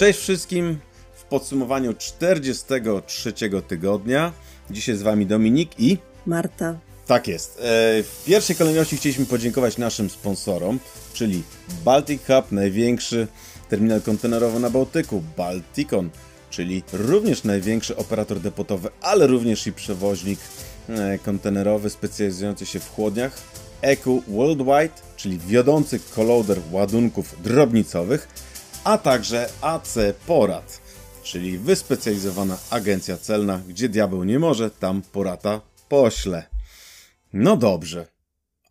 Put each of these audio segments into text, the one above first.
Cześć wszystkim w podsumowaniu 43 tygodnia. Dzisiaj z Wami Dominik i... Marta. Tak jest. W pierwszej kolejności chcieliśmy podziękować naszym sponsorom, czyli Baltic Hub, największy terminal kontenerowy na Bałtyku, Balticon, czyli również największy operator depotowy, ale również i przewoźnik kontenerowy specjalizujący się w chłodniach, ECU Worldwide, czyli wiodący kolouder ładunków drobnicowych, a także AC Porath, czyli wyspecjalizowana agencja celna, gdzie diabeł nie może, tam Porata pośle. No dobrze,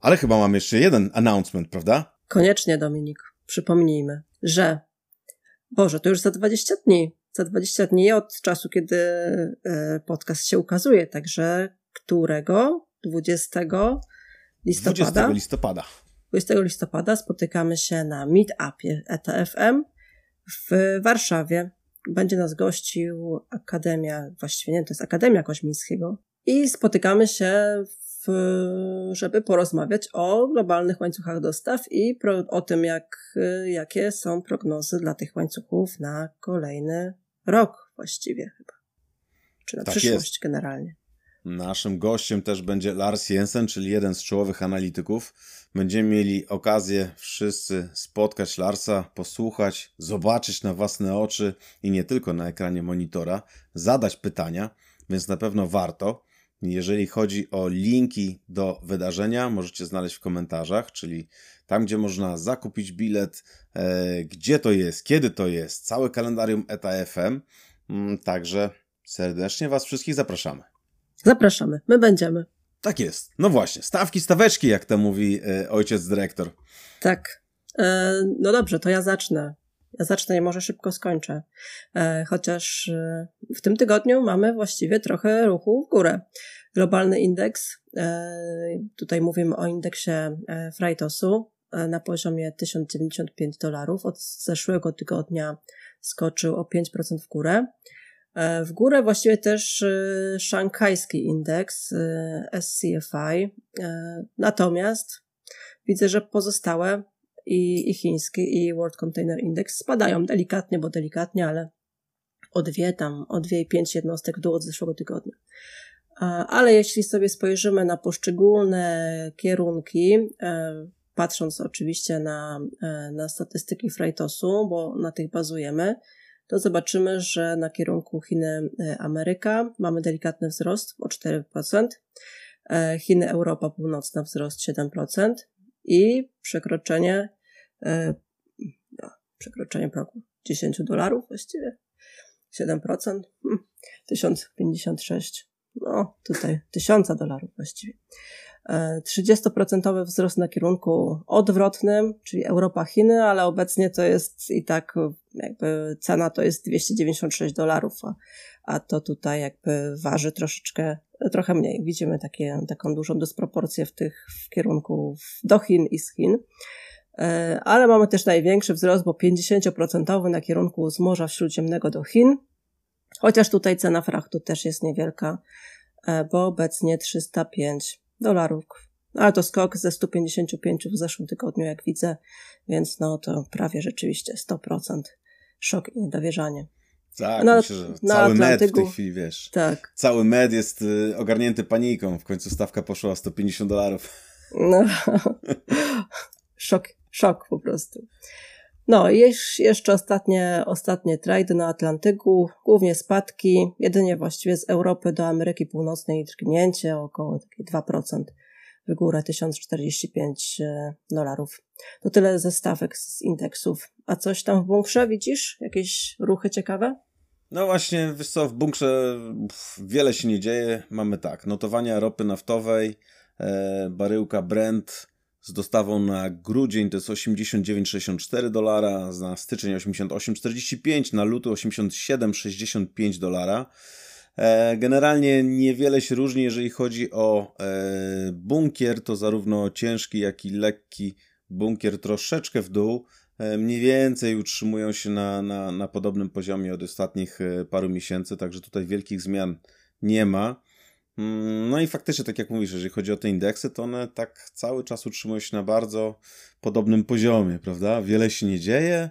ale chyba mam jeszcze jeden announcement, prawda? Koniecznie, Dominik. Przypomnijmy, że... Boże, to już za 20 dni. Za 20 dni od czasu, kiedy podcast się ukazuje, także którego? 20 listopada spotykamy się na meetupie ETFM w Warszawie. Będzie nas gościł Akademia, właściwie nie, to jest Akademia Koźmińskiego i spotykamy się, żeby porozmawiać o globalnych łańcuchach dostaw i o tym, jakie są prognozy dla tych łańcuchów na kolejny rok właściwie chyba, czy na przyszłość generalnie. Naszym gościem też będzie Lars Jensen, czyli jeden z czołowych analityków. Będziemy mieli okazję wszyscy spotkać Larsa, posłuchać, zobaczyć na własne oczy i nie tylko na ekranie monitora, zadać pytania, więc na pewno warto. Jeżeli chodzi o linki do wydarzenia, możecie znaleźć w komentarzach, czyli tam, gdzie można zakupić bilet, gdzie to jest, kiedy to jest, całe kalendarium ETA FM. Także serdecznie Was wszystkich zapraszamy. Zapraszamy, my będziemy. Tak jest, no właśnie, stawki, staweczki, jak to mówi ojciec dyrektor. Tak, no dobrze, to ja zacznę. Ja zacznę i może szybko skończę. Chociaż w tym tygodniu mamy właściwie trochę ruchu w górę. Globalny indeks, tutaj mówimy o indeksie Freightsu, na poziomie $1095. Od zeszłego tygodnia skoczył o 5% w górę. W górę właściwie też szanghajski indeks SCFI, natomiast widzę, że pozostałe i chiński i World Container Index spadają delikatnie, bo delikatnie, ale o 2,5 jednostek w dół od zeszłego tygodnia. Ale jeśli sobie spojrzymy na poszczególne kierunki, patrząc oczywiście na statystyki Freightsu, bo na tych bazujemy, to zobaczymy, że na kierunku Chiny-Ameryka mamy delikatny wzrost o 4%, Chiny-Europa Północna wzrost 7% i przekroczenie progu $10 właściwie, 7%, 1056, no tutaj $1000 właściwie. 30% wzrost na kierunku odwrotnym, czyli Europa-Chiny, ale obecnie to jest i tak jakby cena to jest $296, a to tutaj jakby waży trochę mniej. Widzimy taką dużą dysproporcję w kierunku do Chin i z Chin. Ale mamy też największy wzrost, bo 50% na kierunku z Morza Śródziemnego do Chin, chociaż tutaj cena frachtu też jest niewielka, bo obecnie $305. Ale to skok ze 155 w zeszłym tygodniu, jak widzę, więc no to prawie rzeczywiście 100%. Szok i niedowierzanie. Tak, myślę, że cały med w tej chwili, wiesz, tak. Cały med jest ogarnięty paniką. W końcu stawka poszła $150. No. szok po prostu. No i jeszcze ostatnie trade na Atlantyku, głównie spadki, jedynie właściwie z Europy do Ameryki Północnej drgnięcie około 2% w górę, $1045. To tyle ze stawek z indeksów. A coś tam w bunkrze widzisz? Jakieś ruchy ciekawe? No właśnie, wiesz co, w bunkrze wiele się nie dzieje. Mamy tak, notowania ropy naftowej, baryłka Brent, z dostawą na grudzień to jest $89,64, na styczeń $88,45, na luty $87,65. Generalnie niewiele się różni, jeżeli chodzi o bunkier, to zarówno ciężki, jak i lekki bunkier troszeczkę w dół. Mniej więcej utrzymują się na podobnym poziomie od ostatnich paru miesięcy, także tutaj wielkich zmian nie ma. No i faktycznie, tak jak mówisz, jeżeli chodzi o te indeksy, to one tak cały czas utrzymują się na bardzo podobnym poziomie, prawda? Wiele się nie dzieje,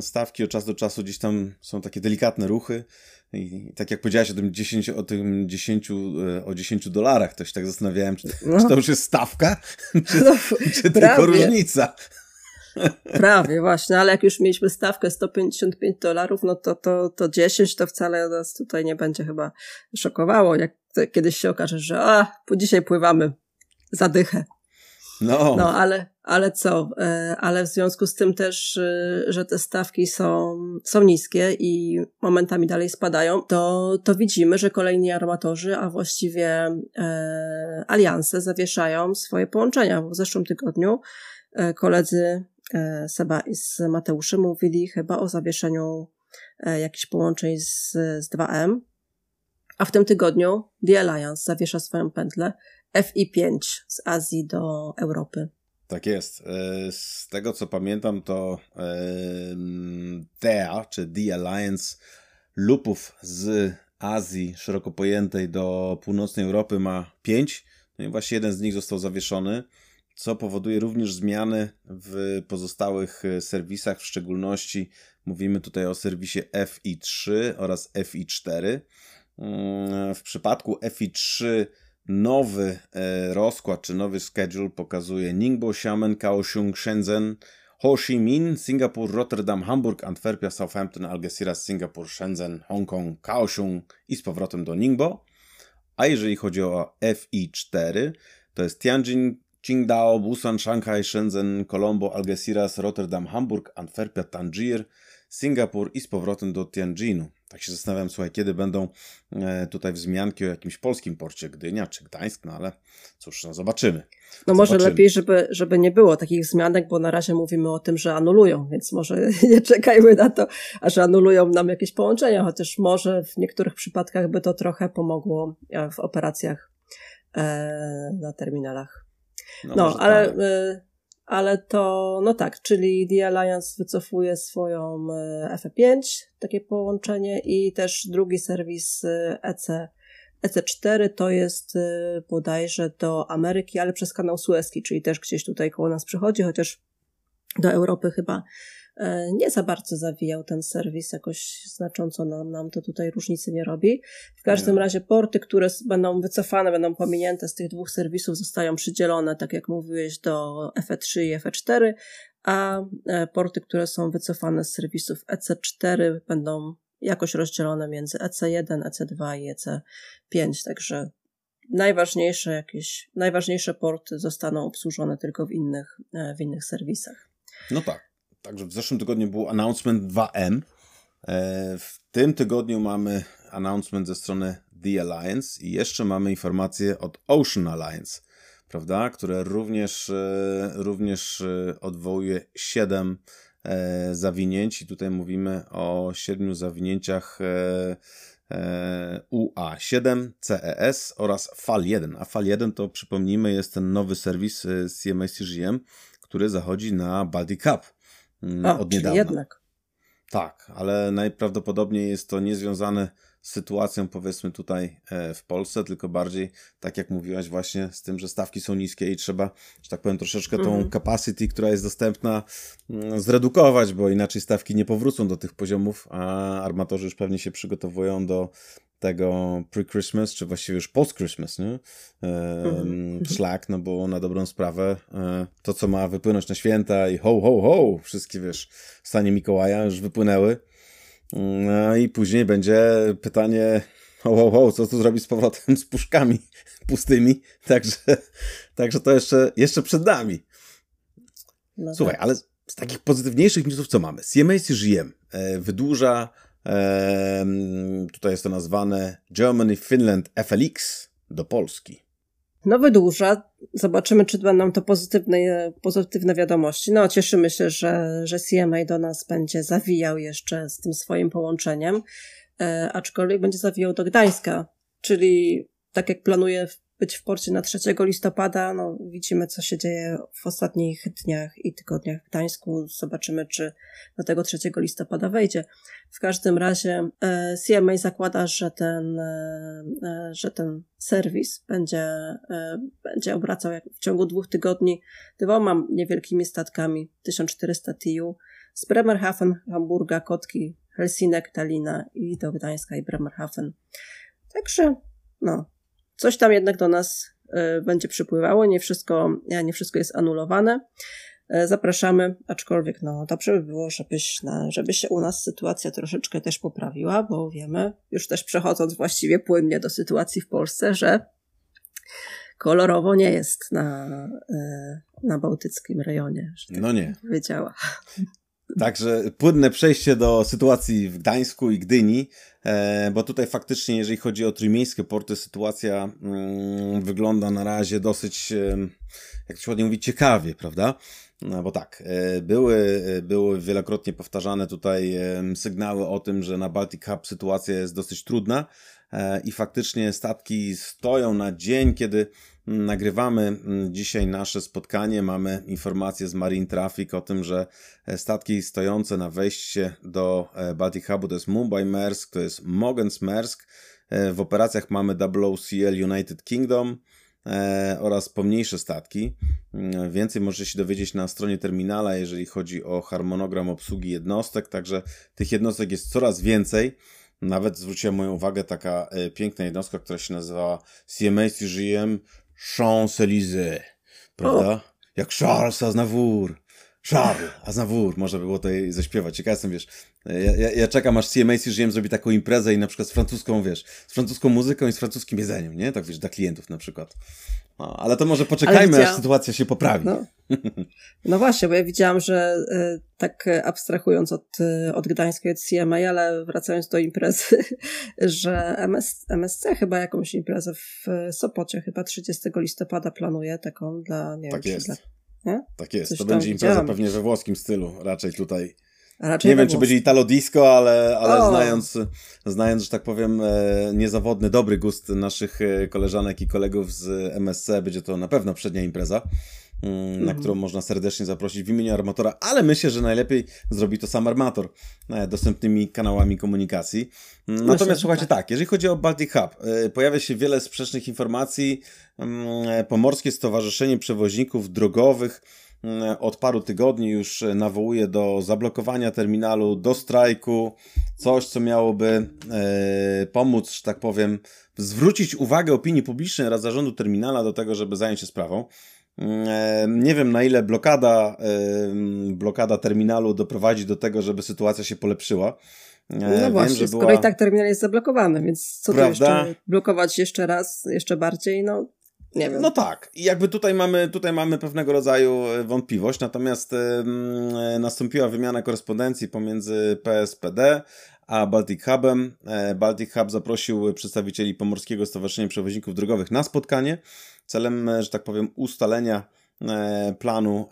stawki od czasu do czasu gdzieś tam są takie delikatne ruchy i tak jak powiedziałeś o tym $10, to się tak zastanawiałem, czy to już jest stawka, czy tylko różnica. Prawie, właśnie, ale jak już mieliśmy stawkę $155, no to 10 to wcale nas tutaj nie będzie chyba szokowało, jak kiedyś się okaże, że dzisiaj pływamy za dychę. No ale co? Ale w związku z tym też, że te stawki są niskie i momentami dalej spadają, to widzimy, że kolejni armatorzy, a właściwie alianse zawieszają swoje połączenia. W zeszłym tygodniu koledzy Seba i z Mateuszem mówili chyba o zawieszeniu jakichś połączeń z 2M, a w tym tygodniu The Alliance zawiesza swoją pętlę FI5 z Azji do Europy. Tak jest. Z tego co pamiętam, to TEA, czy The Alliance lupów z Azji szeroko pojętej do północnej Europy ma 5. No i właśnie jeden z nich został zawieszony, co powoduje również zmiany w pozostałych serwisach, w szczególności mówimy tutaj o serwisie FI3 oraz FI4. W przypadku FI3 nowy rozkład, czy nowy schedule pokazuje Ningbo, Xiamen, Kaohsiung, Shenzhen, Ho Chi Minh, Singapur, Rotterdam, Hamburg, Antwerpia, Southampton, Algeciras, Singapur, Shenzhen, Hongkong, Kaohsiung i z powrotem do Ningbo. A jeżeli chodzi o FI4, to jest Tianjin, Qingdao, Busan, Shanghai, Shenzhen, Colombo, Algeciras, Rotterdam, Hamburg, Antwerpia, Tangier, Singapur i z powrotem do Tianjinu. Tak się zastanawiam, słuchaj, kiedy będą tutaj wzmianki o jakimś polskim porcie, Gdynia czy Gdańsk, no ale cóż, no zobaczymy. No może lepiej, żeby nie było takich wzmianek, bo na razie mówimy o tym, że anulują, więc może nie czekajmy na to, aż anulują nam jakieś połączenia, chociaż może w niektórych przypadkach by to trochę pomogło w operacjach na terminalach. No ale... Ale to, no tak, czyli The Alliance wycofuje swoją FE5, takie połączenie i też drugi serwis EC4 to jest bodajże do Ameryki, ale przez kanał Suezki, czyli też gdzieś tutaj koło nas przychodzi, chociaż do Europy chyba nie za bardzo zawijał ten serwis, jakoś znacząco nam to tutaj różnicy nie robi. W każdym razie porty, które będą wycofane, będą pominięte z tych dwóch serwisów, zostają przydzielone, tak jak mówiłeś, do FE3 i FE4, a porty, które są wycofane z serwisów EC4 będą jakoś rozdzielone między EC1, EC2 i EC5, także najważniejsze porty zostaną obsłużone tylko w innych serwisach. No tak. Także w zeszłym tygodniu był announcement 2M. W tym tygodniu mamy announcement ze strony The Alliance i jeszcze mamy informacje od Ocean Alliance, prawda? Które również odwołuje 7 zawinięć i tutaj mówimy o 7 zawinięciach UA7, CES oraz FAL1. A FAL1 to, przypomnijmy, jest ten nowy serwis CMA CGM, który zachodzi na Baltic Hub. Od niedawna. Jednak. Tak, ale najprawdopodobniej jest to niezwiązane z sytuacją, powiedzmy, tutaj w Polsce, tylko bardziej, tak jak mówiłaś, właśnie z tym, że stawki są niskie i trzeba, że tak powiem, troszeczkę tą capacity, która jest dostępna, zredukować, bo inaczej stawki nie powrócą do tych poziomów, a armatorzy już pewnie się przygotowują do tego pre-Christmas, czy właściwie już post-Christmas, nie? Szlak, no bo na dobrą sprawę to, co ma wypłynąć na święta i ho, ho, ho, wszystkie, wiesz, stanie Mikołaja już wypłynęły i później będzie pytanie ho, ho, ho, co tu zrobić z powrotem z puszkami pustymi, także to jeszcze przed nami. No słuchaj, tak. Ale z takich pozytywniejszych newsów, co mamy? CMA CGM wydłuża tutaj jest to nazwane Germany Finland FLX do Polski. No wydłuża. Zobaczymy, czy będą to pozytywne wiadomości. No cieszymy się, że CMA do nas będzie zawijał jeszcze z tym swoim połączeniem, aczkolwiek będzie zawijał do Gdańska, czyli tak jak planuje być w porcie na 3 listopada, no widzimy, co się dzieje w ostatnich dniach i tygodniach w Gdańsku. Zobaczymy, czy do tego 3 listopada wejdzie. W każdym razie CMA zakłada, że ten serwis będzie obracał w ciągu 2 tygodni 2 niewielkimi statkami 1400 TEU z Bremerhaven, Hamburga, Kotki, Helsinek, Tallina i do Gdańska i Bremerhaven. Także no, coś tam jednak do nas będzie przypływało, nie wszystko jest anulowane. Zapraszamy, aczkolwiek no, dobrze by było, żeby się u nas sytuacja troszeczkę też poprawiła, bo wiemy, już też przechodząc właściwie płynnie do sytuacji w Polsce, że kolorowo nie jest na bałtyckim rejonie. Że tak no nie. Wiedziała. Także płynne przejście do sytuacji w Gdańsku i Gdyni, bo tutaj faktycznie, jeżeli chodzi o trójmiejskie porty, sytuacja wygląda na razie dosyć, jak to się ładnie mówi, ciekawie, prawda? No bo tak, były wielokrotnie powtarzane tutaj sygnały o tym, że na Baltic Hub sytuacja jest dosyć trudna i faktycznie statki stoją na dzień, kiedy nagrywamy dzisiaj nasze spotkanie. Mamy informację z Marine Traffic o tym, że statki stojące na wejście do Baltic Hubu to jest Mumbai Maersk, to jest Mogens Maersk. W operacjach mamy WOCL United Kingdom oraz pomniejsze statki. Więcej możecie się dowiedzieć na stronie terminala, jeżeli chodzi o harmonogram obsługi jednostek. Także tych jednostek jest coraz więcej. Nawet zwróciła moją uwagę taka piękna jednostka, która się nazywała CMA CGM Champs-Élysées, prawda? Oh. Jak Charles Aznavour. Charles Aznavour, można by było tutaj zaśpiewać. Ciekaw jestem, wiesz, ja czekam, aż CMA CGM zrobi taką imprezę i na przykład z francuską, wiesz, z francuską muzyką i z francuskim jedzeniem, nie? Tak, wiesz, dla klientów na przykład. No, ale to może poczekajmy, aż sytuacja się poprawi. No właśnie, bo ja widziałam, że tak abstrahując od Gdańska i od CMA, ale wracając do imprezy, że MSC chyba jakąś imprezę w Sopocie, chyba 30 listopada planuje taką dla... Nie tak, wiem, jest. Dla, nie? Tak jest, coś to będzie impreza pewnie we włoskim stylu, raczej tutaj. Nie wiem, czy będzie Italo Disco, ale znając, że tak powiem, niezawodny, dobry gust naszych koleżanek i kolegów z MSC, będzie to na pewno przednia impreza, na którą można serdecznie zaprosić w imieniu armatora, ale myślę, że najlepiej zrobi to sam armator dostępnymi kanałami komunikacji. Natomiast myślę, słuchajcie, tak, jeżeli chodzi o Baltic Hub, pojawia się wiele sprzecznych informacji. Pomorskie Stowarzyszenie Przewoźników Drogowych od paru tygodni już nawołuje do zablokowania terminalu, do strajku, coś, co miałoby pomóc, że tak powiem, zwrócić uwagę opinii publicznej oraz zarządu terminala do tego, żeby zająć się sprawą. Nie wiem, na ile blokada terminalu doprowadzi do tego, żeby sytuacja się polepszyła. No właśnie, wiem, skoro i tak terminal jest zablokowany, więc co tu jeszcze blokować jeszcze raz, jeszcze bardziej, no... Nie wiem. No tak, i jakby tutaj mamy pewnego rodzaju wątpliwość, natomiast nastąpiła wymiana korespondencji pomiędzy PSPD a Baltic Hubem. Baltic Hub zaprosił przedstawicieli Pomorskiego Stowarzyszenia Przewoźników Drogowych na spotkanie celem, że tak powiem, ustalenia planu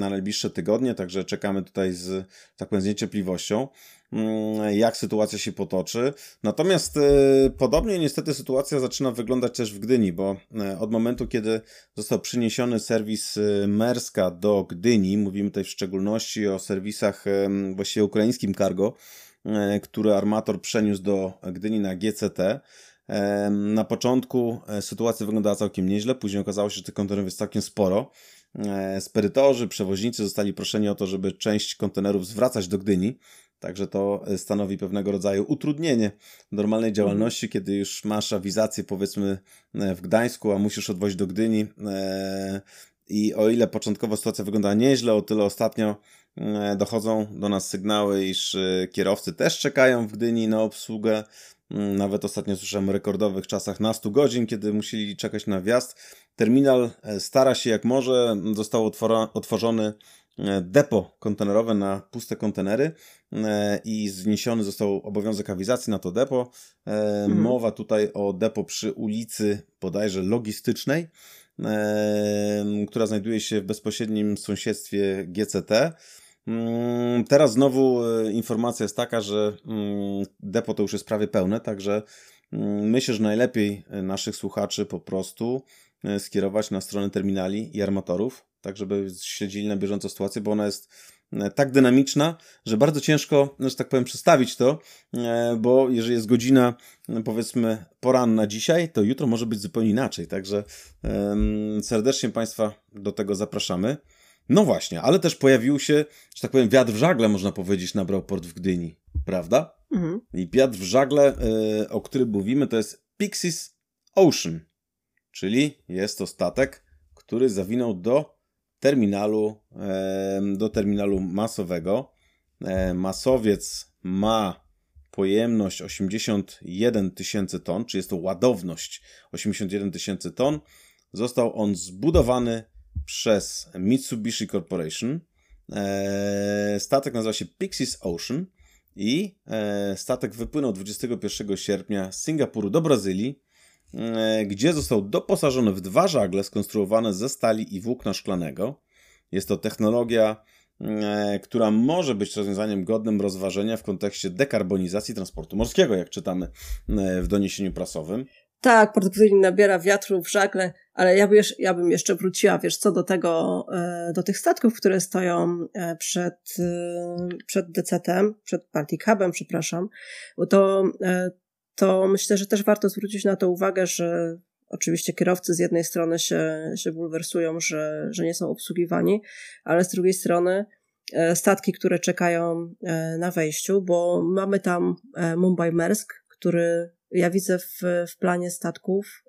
na najbliższe tygodnie, także czekamy tutaj z, tak powiem, z niecierpliwością, jak sytuacja się potoczy. Natomiast podobnie niestety sytuacja zaczyna wyglądać też w Gdyni, bo od momentu, kiedy został przyniesiony serwis Merska do Gdyni, mówimy tutaj w szczególności o serwisach właściwie ukraińskim cargo, który armator przeniósł do Gdyni na GCT. Na początku sytuacja wyglądała całkiem nieźle, później okazało się, że tych kontenerów jest całkiem sporo. Spedytorzy, przewoźnicy zostali proszeni o to, żeby część kontenerów zwracać do Gdyni, także to stanowi pewnego rodzaju utrudnienie normalnej działalności, kiedy już masz awizację powiedzmy w Gdańsku, a musisz odwozić do Gdyni. I o ile początkowo sytuacja wyglądała nieźle, o tyle ostatnio dochodzą do nas sygnały, iż kierowcy też czekają w Gdyni na obsługę. Nawet ostatnio słyszałem o rekordowych czasach na 100 godzin, kiedy musieli czekać na wjazd. Terminal stara się jak może. Został otworzony depo kontenerowe na puste kontenery i zniesiony został obowiązek awizacji na to depo. Mowa tutaj o depo przy ulicy bodajże Logistycznej, która znajduje się w bezpośrednim sąsiedztwie GCT. Teraz znowu informacja jest taka, że depo to już jest prawie pełne, także myślę, że najlepiej naszych słuchaczy po prostu skierować na stronę terminali i armatorów, tak żeby śledzili na bieżąco sytuację, bo ona jest tak dynamiczna, że bardzo ciężko, że tak powiem, przedstawić to, bo jeżeli jest godzina, powiedzmy, poranna dzisiaj, to jutro może być zupełnie inaczej, także serdecznie Państwa do tego zapraszamy. No właśnie, ale też pojawił się, że tak powiem, wiatr w żagle, można powiedzieć, nabrał port w Gdyni, prawda? Mhm. I wiatr w żagle, o którym mówimy, to jest Pyxis Ocean, czyli jest to statek, który zawinął do terminalu masowego. Masowiec ma pojemność 81 tysięcy ton, czyli jest to ładowność 81 tysięcy ton. Został on zbudowany przez Mitsubishi Corporation. Statek nazywa się Pyxis Ocean i statek wypłynął 21 sierpnia z Singapuru do Brazylii, gdzie został doposażony w dwa żagle skonstruowane ze stali i włókna szklanego. Jest to technologia, która może być rozwiązaniem godnym rozważenia w kontekście dekarbonizacji transportu morskiego, jak czytamy w doniesieniu prasowym. Tak, port Gdyni nabiera wiatru w żagle, ale ja bym jeszcze wróciła, wiesz co, do tego, do tych statków, które stoją przed DCT-em, przed Baltic Hubem, przepraszam, bo to myślę, że też warto zwrócić na to uwagę, że oczywiście kierowcy z jednej strony się bulwersują, że nie są obsługiwani, ale z drugiej strony statki, które czekają na wejściu, bo mamy tam Mumbai Mersk, który ja widzę w planie statków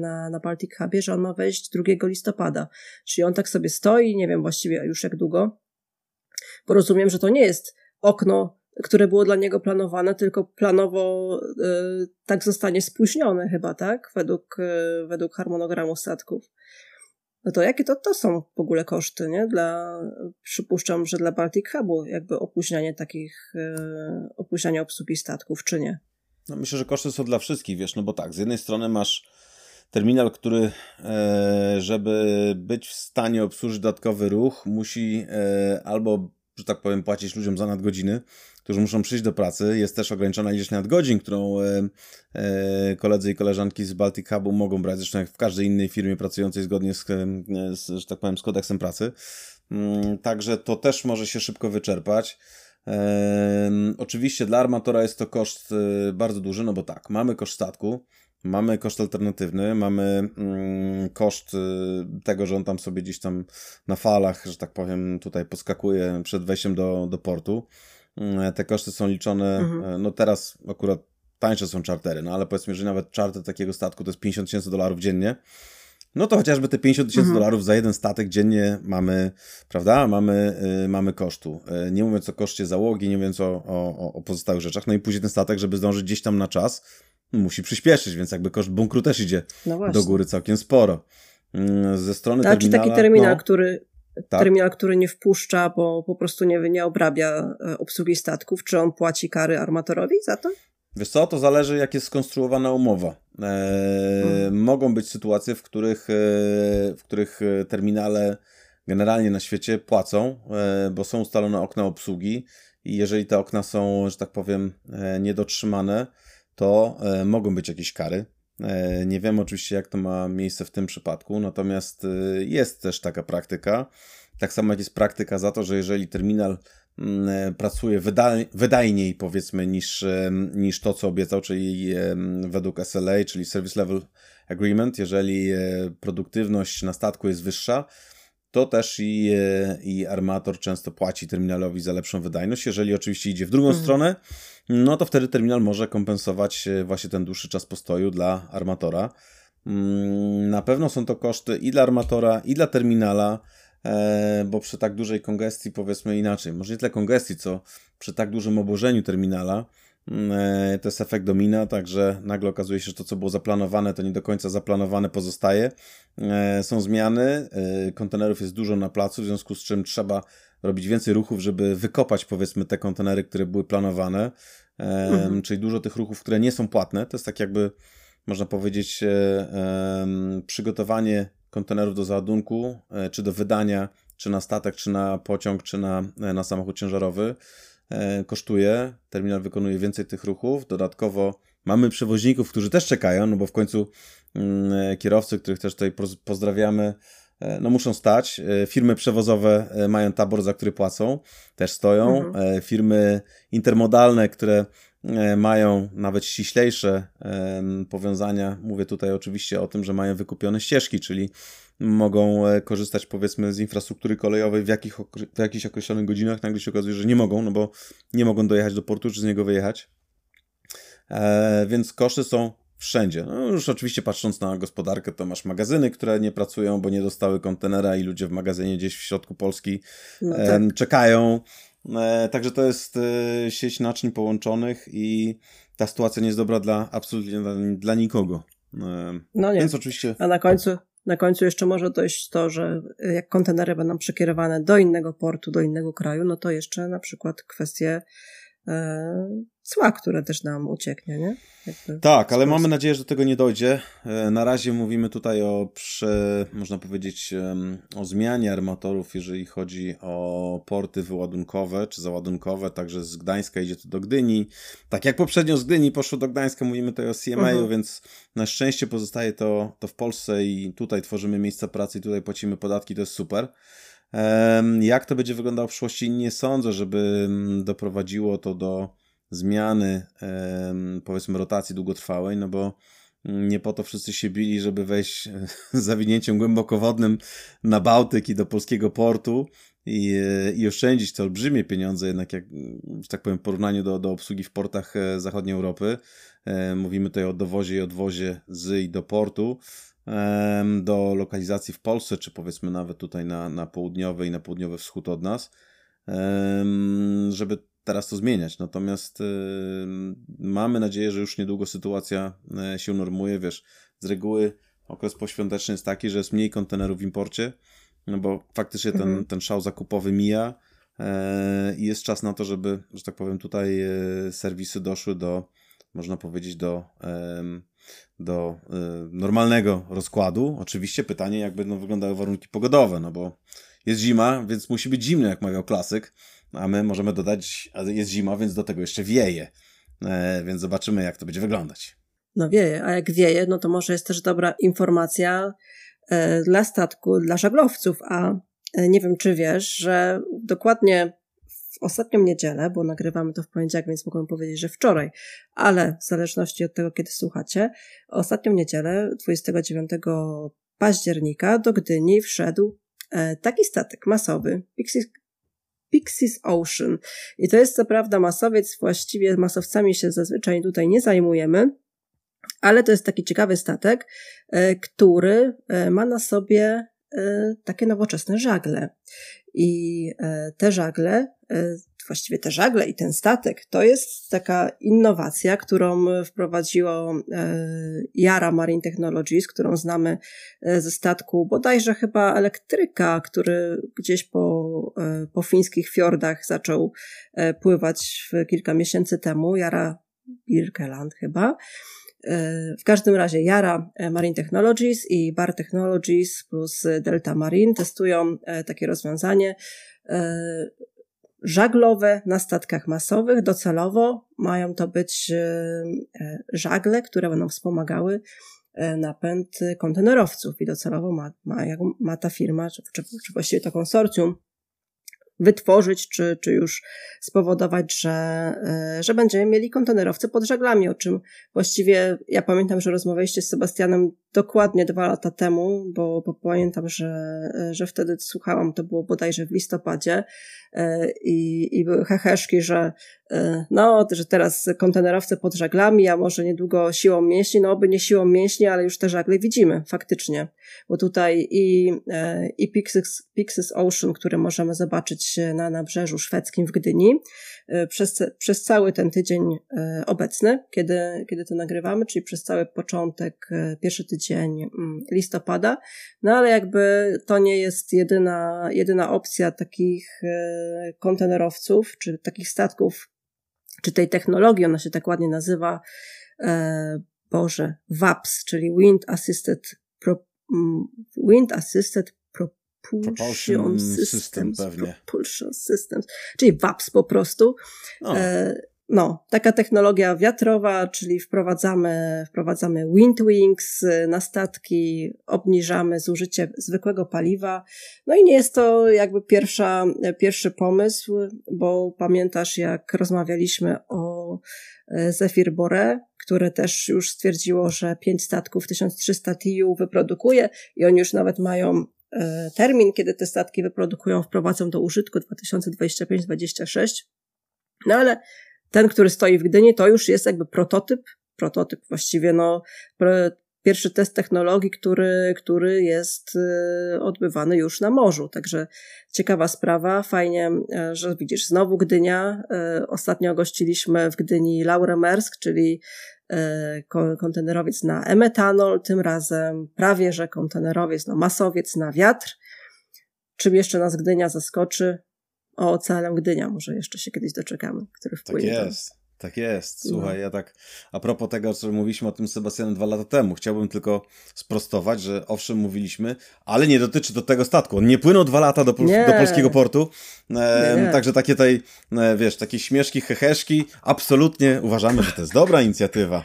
na Baltic Hubie, że on ma wejść 2 listopada. Czyli on tak sobie stoi, nie wiem właściwie już jak długo, bo rozumiem, że to nie jest okno, które było dla niego planowane, tylko planowo tak zostanie spóźnione chyba, tak? Według harmonogramu statków. No to jakie to są w ogóle koszty, nie? Przypuszczam, że dla Baltic Hubu jakby opóźnianie obsługi statków, czy nie? No myślę, że koszty są dla wszystkich, wiesz, no bo tak, z jednej strony masz terminal, który, żeby być w stanie obsłużyć dodatkowy ruch, musi albo, że tak powiem, płacić ludziom za nadgodziny, którzy muszą przyjść do pracy. Jest też ograniczona ilość nadgodzin, którą koledzy i koleżanki z Baltic Hubu mogą brać, zresztą jak w każdej innej firmie pracującej zgodnie że tak powiem, z kodeksem pracy. Także to też może się szybko wyczerpać. Oczywiście dla armatora jest to koszt bardzo duży, no bo tak, mamy koszt statku, mamy koszt alternatywny, mamy koszt tego, że on tam sobie gdzieś tam na falach, że tak powiem, tutaj podskakuje przed wejściem do portu. Te koszty są liczone, no teraz akurat tańsze są czartery, no ale powiedzmy, że nawet czarter takiego statku to jest $50,000 dziennie. No to chociażby te $50,000 za jeden statek dziennie mamy, prawda? Mamy kosztu. Nie mówiąc o koszcie załogi, nie mówiąc o pozostałych rzeczach. No i później ten statek, żeby zdążyć gdzieś tam na czas, musi przyspieszyć, więc jakby koszt bunkru też idzie do góry całkiem sporo. Ze strony terminala... Czy taki terminal, który nie wpuszcza, bo po prostu nie obrabia obsługi statków, czy on płaci kary armatorowi za to? Wiesz co, to zależy jak jest skonstruowana umowa. Mogą być sytuacje, w których terminale generalnie na świecie płacą, bo są ustalone okna obsługi i jeżeli te okna są, że tak powiem, niedotrzymane, to mogą być jakieś kary. Nie wiem oczywiście jak to ma miejsce w tym przypadku, natomiast jest też taka praktyka. Tak samo jak jest praktyka za to, że jeżeli terminal pracuje wydajniej powiedzmy niż to, co obiecał, czyli według SLA, czyli Service Level Agreement, jeżeli produktywność na statku jest wyższa, to też i armator często płaci terminalowi za lepszą wydajność. Jeżeli oczywiście idzie w drugą stronę, no to wtedy terminal może kompensować właśnie ten dłuższy czas postoju dla armatora. Na pewno są to koszty i dla armatora, i dla terminala, bo przy tak dużej kongestii, powiedzmy inaczej, może nie tyle kongestii, co przy tak dużym obłożeniu terminala, to jest efekt domina, także nagle okazuje się, że to, co było zaplanowane, to nie do końca zaplanowane pozostaje. Są zmiany, kontenerów jest dużo na placu, w związku z czym trzeba robić więcej ruchów, żeby wykopać, powiedzmy, te kontenery, które były planowane, czyli dużo tych ruchów, które nie są płatne. To jest tak jakby, można powiedzieć, przygotowanie kontenerów do załadunku, czy do wydania, czy na statek, czy na pociąg, czy na samochód ciężarowy kosztuje. Terminal wykonuje więcej tych ruchów. Dodatkowo mamy przewoźników, którzy też czekają, no bo w końcu kierowcy, których też tutaj pozdrawiamy, no muszą stać. Firmy przewozowe mają tabor, za który płacą, też stoją. Firmy intermodalne, które mają nawet ściślejsze powiązania. Mówię tutaj oczywiście o tym, że mają wykupione ścieżki, czyli mogą korzystać, powiedzmy, z infrastruktury kolejowej w jakichś określonych godzinach, nagle się okazuje, że nie mogą, no bo nie mogą dojechać do portu czy z niego wyjechać. Więc koszty są wszędzie. No już oczywiście patrząc na gospodarkę, to masz magazyny, które nie pracują, bo nie dostały kontenera i ludzie w magazynie gdzieś w środku Polski czekają. Także to jest sieć naczyń połączonych i ta sytuacja nie jest dobra dla absolutnie dla nikogo. No nie. Więc oczywiście... A na końcu jeszcze może dojść to, że jak kontenery będą przekierowane do innego portu, do innego kraju, no to jeszcze na przykład kwestie cła, które też nam ucieknie, nie? Jakby tak, ale mamy nadzieję, że do tego nie dojdzie. Na razie mówimy tutaj można powiedzieć, o zmianie armatorów, jeżeli chodzi o porty wyładunkowe czy załadunkowe, także z Gdańska idzie to do Gdyni. Tak jak poprzednio z Gdyni poszło do Gdańska, mówimy tutaj o CMA-u, więc na szczęście pozostaje to w Polsce i tutaj tworzymy miejsca pracy i tutaj płacimy podatki, to jest super. Jak to będzie wyglądało w przyszłości? Nie sądzę, żeby doprowadziło to do zmiany, powiedzmy, rotacji długotrwałej, no bo nie po to wszyscy się bili, żeby wejść z zawinięciem głębokowodnym na Bałtyk i do polskiego portu i oszczędzić te olbrzymie pieniądze, jednak jak, że tak powiem, w porównaniu do obsługi w portach zachodniej Europy. Mówimy tutaj o dowozie i odwozie z i do portu, do lokalizacji w Polsce, czy powiedzmy nawet tutaj na południowy i na południowy wschód od nas, żeby teraz to zmieniać. Natomiast mamy nadzieję, że już niedługo sytuacja się unormuje. Wiesz, z reguły okres poświąteczny jest taki, że jest mniej kontenerów w imporcie, no bo faktycznie ten szał zakupowy mija i jest czas na to, żeby, że tak powiem, tutaj serwisy doszły do, można powiedzieć, do normalnego rozkładu. Oczywiście pytanie, jak będą wyglądały warunki pogodowe, no bo jest zima, więc musi być zimno, jak mawiał klasyk, a my możemy dodać, jest zima, więc do tego jeszcze wieje, więc zobaczymy, jak to będzie wyglądać. No wieje, a jak wieje, no to może jest też dobra informacja dla statku, dla żaglowców, a nie wiem, czy wiesz, że dokładnie w ostatnią niedzielę, bo nagrywamy to w poniedziałek, więc mogłem powiedzieć, że wczoraj, ale w zależności od tego, kiedy słuchacie, ostatnią niedzielę, 29 października, do Gdyni wszedł taki statek masowy, Pyxis Ocean. I to jest co prawda masowiec, właściwie masowcami się zazwyczaj tutaj nie zajmujemy, ale to jest taki ciekawy statek, który ma na sobie takie nowoczesne żagle. I te żagle i ten statek to jest taka innowacja, którą wprowadziło Yara Marine Technologies, którą znamy ze statku bodajże chyba Elektryka, który gdzieś po fińskich fiordach zaczął pływać kilka miesięcy temu, Yara Birkeland chyba. W każdym razie Yara Marine Technologies i Bar Technologies plus Delta Marine testują takie rozwiązanie żaglowe na statkach masowych. Docelowo mają to być żagle, które będą wspomagały napęd kontenerowców i docelowo ma ta firma, czy właściwie to konsorcjum, wytworzyć, czy już spowodować, że będziemy mieli kontenerowce pod żaglami, o czym właściwie ja pamiętam, że rozmawialiście z Sebastianem dokładnie 2 lata temu, bo pamiętam, że wtedy słuchałam, to było bodajże w listopadzie i były heheszki, że teraz kontenerowce pod żaglami, a może niedługo siłą mięśni, no oby nie siłą mięśni, ale już te żagle widzimy faktycznie, bo tutaj i Pyxis Ocean, który możemy zobaczyć na nabrzeżu szwedzkim w Gdyni przez cały ten tydzień obecny, kiedy to nagrywamy, czyli przez cały początek, pierwszy tydzień listopada, no ale jakby to nie jest jedyna opcja takich kontenerowców, czy takich statków, czy tej technologii, ona się tak ładnie nazywa, WAPS, czyli Wind Assisted Propulsion Systems. Pewnie. Propulsion Systems, czyli WAPS po prostu. No, taka technologia wiatrowa, czyli wprowadzamy wind wings na statki, obniżamy zużycie zwykłego paliwa. No i nie jest to jakby pierwszy pomysł, bo pamiętasz, jak rozmawialiśmy o Zephyr Borę, które też już stwierdziło, że 5 statków 1300 TEU wyprodukuje i oni już nawet mają termin, kiedy te statki wyprodukują, wprowadzą do użytku 2025-26. No ale ten, który stoi w Gdyni, to już jest jakby prototyp właściwie, no pierwszy test technologii, który jest odbywany już na morzu. Także ciekawa sprawa, fajnie, że widzisz, znowu Gdynia. Ostatnio gościliśmy w Gdyni Laurę Mersk, czyli kontenerowiec na emetanol, tym razem prawie że kontenerowiec, no masowiec na wiatr. Czym jeszcze nas Gdynia zaskoczy? O Oceanem Gdynia może jeszcze się kiedyś doczekamy, który wpłynie. Tak jest. Tak jest. Słuchaj, ja tak a propos tego, co mówiliśmy o tym z Sebastianem 2 lata temu, chciałbym tylko sprostować, że owszem, mówiliśmy, ale nie dotyczy to tego statku. On nie płynął 2 lata do polskiego portu. Także takie tutaj, wiesz, takie śmieszki, heheszki. Absolutnie uważamy, że to jest dobra inicjatywa.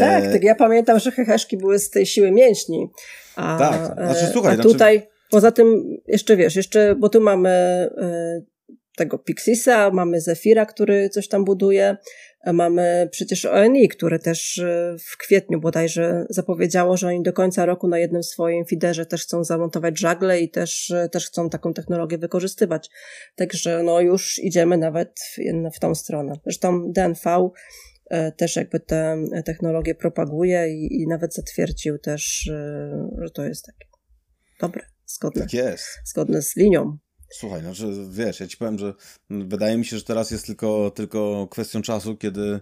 Tak, ja pamiętam, że heheszki były z tej siły mięśni. Tutaj, poza tym jeszcze bo tu mamy... tego Pyxisa, mamy Zefira, który coś tam buduje, mamy przecież ONI, które też w kwietniu bodajże zapowiedziało, że oni do końca roku na jednym swoim fiderze też chcą zamontować żagle i też chcą taką technologię wykorzystywać. Także no już idziemy nawet w tą stronę. Zresztą DNV też jakby tę technologię propaguje i nawet zatwierdził też, że to jest takie dobre, zgodne z linią. Słuchaj, znaczy, wiesz, ja ci powiem, że wydaje mi się, że teraz jest tylko kwestią czasu, kiedy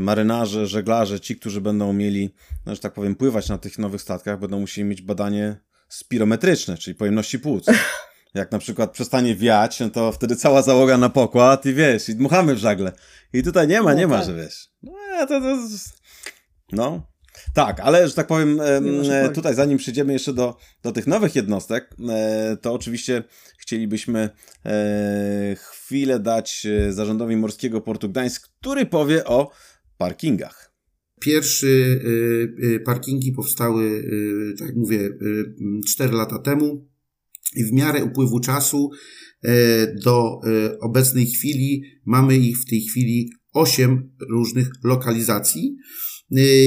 marynarze, żeglarze, ci, którzy będą mieli, że tak powiem, pływać na tych nowych statkach, będą musieli mieć badanie spirometryczne, czyli pojemności płuc. Jak na przykład przestanie wiać, no to wtedy cała załoga na pokład i wiesz, i dmuchamy w żagle. I tutaj nie ma, że wiesz. Tak, ale że tak powiem, tutaj zanim przyjdziemy jeszcze do tych nowych jednostek, to oczywiście chcielibyśmy chwilę dać zarządowi Morskiego Portu Gdańsk, który powie o parkingach. Pierwsze parkingi powstały, tak jak mówię, 4 lata temu i w miarę upływu czasu do obecnej chwili mamy ich w tej chwili 8 różnych lokalizacji.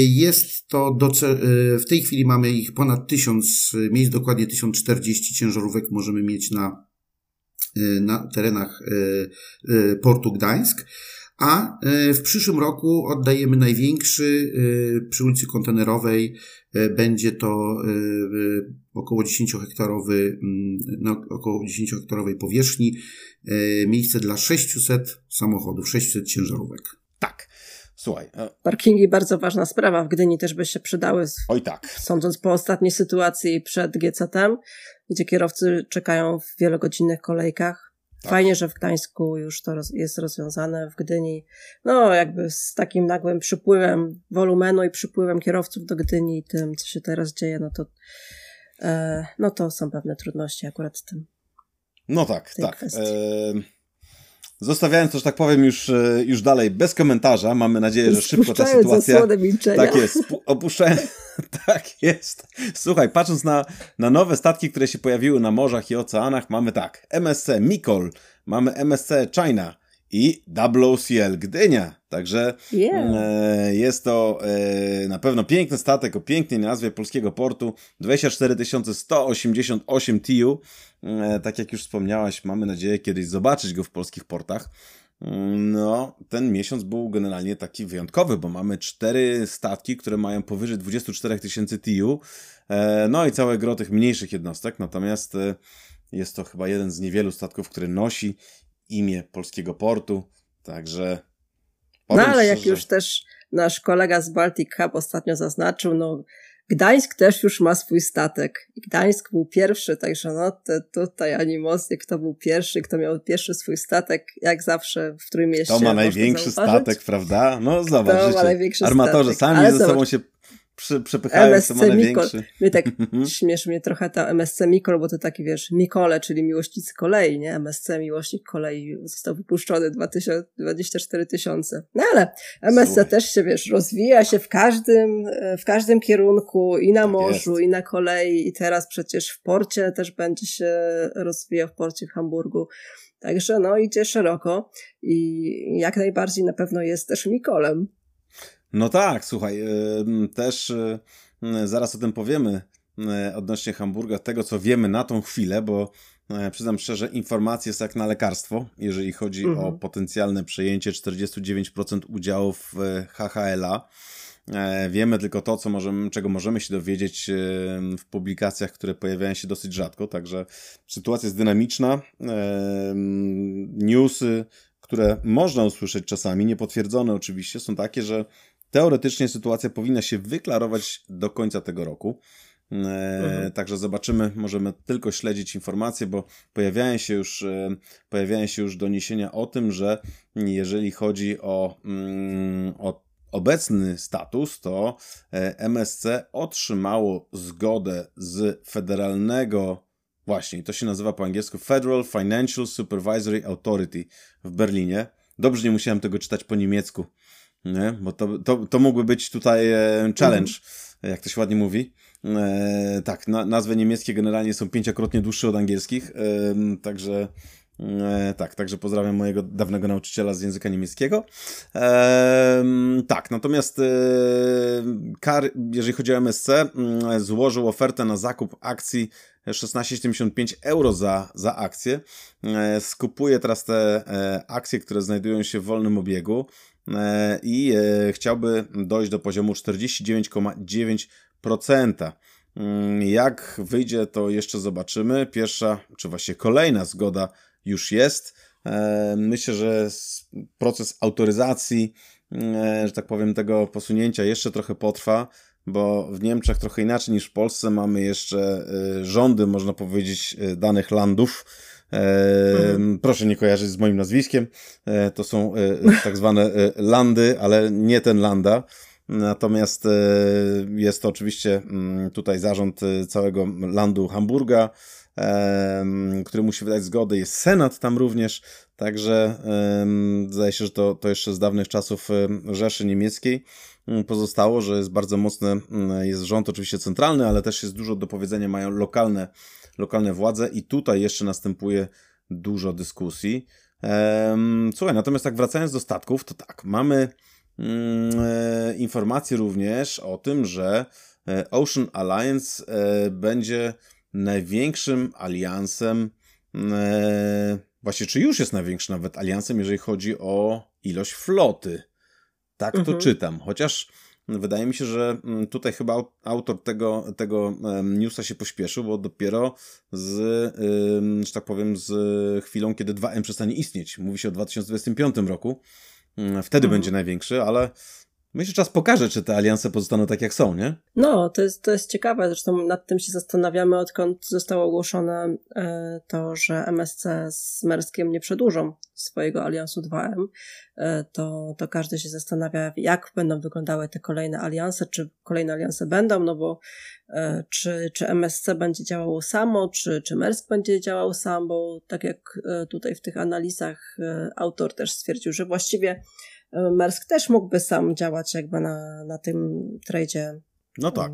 Jest to w tej chwili mamy ich ponad 1000 miejsc, dokładnie 1040 ciężarówek możemy mieć na terenach portu Gdańsk, a w przyszłym roku oddajemy największy przy ulicy Kontenerowej, będzie to około 10-hektarowy, na około 10-hektarowej powierzchni miejsce dla 600 samochodów, 600 ciężarówek. Tak. Słuchaj. Parkingi bardzo ważna sprawa. W Gdyni też by się przydały. Oj tak. Sądząc po ostatniej sytuacji przed GCT-em, gdzie kierowcy czekają w wielogodzinnych kolejkach. Tak. Fajnie, że w Gdańsku już to jest rozwiązane. W Gdyni, no jakby z takim nagłym przypływem wolumenu i przypływem kierowców do Gdyni i tym, co się teraz dzieje, no to są pewne trudności akurat z tym. No tak, tak. Zostawiając to, że tak powiem, już dalej bez komentarza. Mamy nadzieję, że szybko ta sytuacja... Tak jest. Tak jest. Słuchaj, patrząc na nowe statki, które się pojawiły na morzach i oceanach, mamy tak. MSC Mikol, mamy MSC China i WCL Gdynia. Także jest to na pewno piękny statek o pięknej nazwie polskiego portu. 24 188 TEU. Tak jak już wspomniałaś, mamy nadzieję kiedyś zobaczyć go w polskich portach. No, ten miesiąc był generalnie taki wyjątkowy, bo mamy 4 statki, które mają powyżej 24 tysięcy TEU. No i całe gro tych mniejszych jednostek. Natomiast jest to chyba jeden z niewielu statków, który nosi imię polskiego portu. Także... No ale jak już też nasz kolega z Baltic Hub ostatnio zaznaczył, no Gdańsk też już ma swój statek. Gdańsk był pierwszy, także no tutaj animozje, kto był pierwszy, kto miał pierwszy swój statek, jak zawsze w Trójmieście. Kto ma największy statek, prawda? No zobacz, armatorzy sami ale ze sobą się przepychają, MSC są one większe. My tak śmieszy mnie trochę ta MSC Mikol, bo to taki, wiesz, Mikole, czyli miłośnicy kolei, nie? MSC miłośnik kolei został wypuszczony 24 tysiące. No ale MSC też się, wiesz, rozwija się w każdym kierunku, i na morzu, i na kolei, i teraz przecież w porcie też będzie się rozwijał, w porcie w Hamburgu. Także no, idzie szeroko i jak najbardziej na pewno jest też Mikolem. No tak, słuchaj, też zaraz o tym powiemy odnośnie Hamburga, tego co wiemy na tą chwilę, bo przyznam szczerze, informacja jest jak na lekarstwo, jeżeli chodzi o potencjalne przejęcie 49% udziałów HHL-a. Wiemy tylko to, czego możemy się dowiedzieć w publikacjach, które pojawiają się dosyć rzadko, także sytuacja jest dynamiczna. Newsy, które można usłyszeć czasami, niepotwierdzone oczywiście, są takie, że teoretycznie sytuacja powinna się wyklarować do końca tego roku. Także zobaczymy, możemy tylko śledzić informacje, bo pojawiają się już doniesienia o tym, że jeżeli chodzi o obecny status, to MSC otrzymało zgodę z federalnego, właśnie, to się nazywa po angielsku Federal Financial Supervisory Authority w Berlinie. Dobrze, nie musiałem tego czytać po niemiecku, nie? Bo to mógłby być tutaj challenge, jak to się ładnie mówi. Tak, nazwy niemieckie generalnie są 5-krotnie dłuższe od angielskich, także... także pozdrawiam mojego dawnego nauczyciela z języka niemieckiego. Tak, natomiast jeżeli chodzi o MSC, złożył ofertę na zakup akcji 16,75 euro za akcję. Skupuje teraz te akcje, które znajdują się w wolnym obiegu i chciałby dojść do poziomu 49,9%. Jak wyjdzie, to jeszcze zobaczymy. Pierwsza, czy właściwie kolejna zgoda już jest. Myślę, że proces autoryzacji, że tak powiem, tego posunięcia jeszcze trochę potrwa, bo w Niemczech trochę inaczej niż w Polsce mamy jeszcze rządy, można powiedzieć, danych landów. Proszę nie kojarzyć z moim nazwiskiem. To są tak zwane landy, ale nie ten landa. Natomiast jest to oczywiście tutaj zarząd całego landu Hamburga, który musi wydać zgodę. Jest Senat tam również, także zdaje się, że to jeszcze z dawnych czasów Rzeszy Niemieckiej pozostało, że jest bardzo mocny, jest rząd oczywiście centralny, ale też jest dużo do powiedzenia, mają lokalne władze i tutaj jeszcze następuje dużo dyskusji. Słuchaj, natomiast tak wracając do statków, to tak, mamy informacje również o tym, że Ocean Alliance będzie największym aliansem, właśnie czy już jest największym nawet aliansem, jeżeli chodzi o ilość floty. Tak to czytam, chociaż wydaje mi się, że tutaj chyba autor tego newsa się pośpieszył, bo dopiero że tak powiem, z chwilą, kiedy 2M przestanie istnieć. Mówi się o 2025 roku. Wtedy będzie największy, ale myślę, że czas pokaże, czy te alianse pozostaną tak, jak są, nie? No, to jest ciekawe. Zresztą nad tym się zastanawiamy, odkąd zostało ogłoszone to, że MSC z Merskiem nie przedłużą swojego aliansu 2M. To każdy się zastanawia, jak będą wyglądały te kolejne alianse, czy kolejne alianse będą, no bo czy MSC będzie działało samo, czy Mersk będzie działał sam, bo tak jak tutaj w tych analizach autor też stwierdził, że właściwie Mersk też mógłby sam działać jakby na tym tradzie. No tak.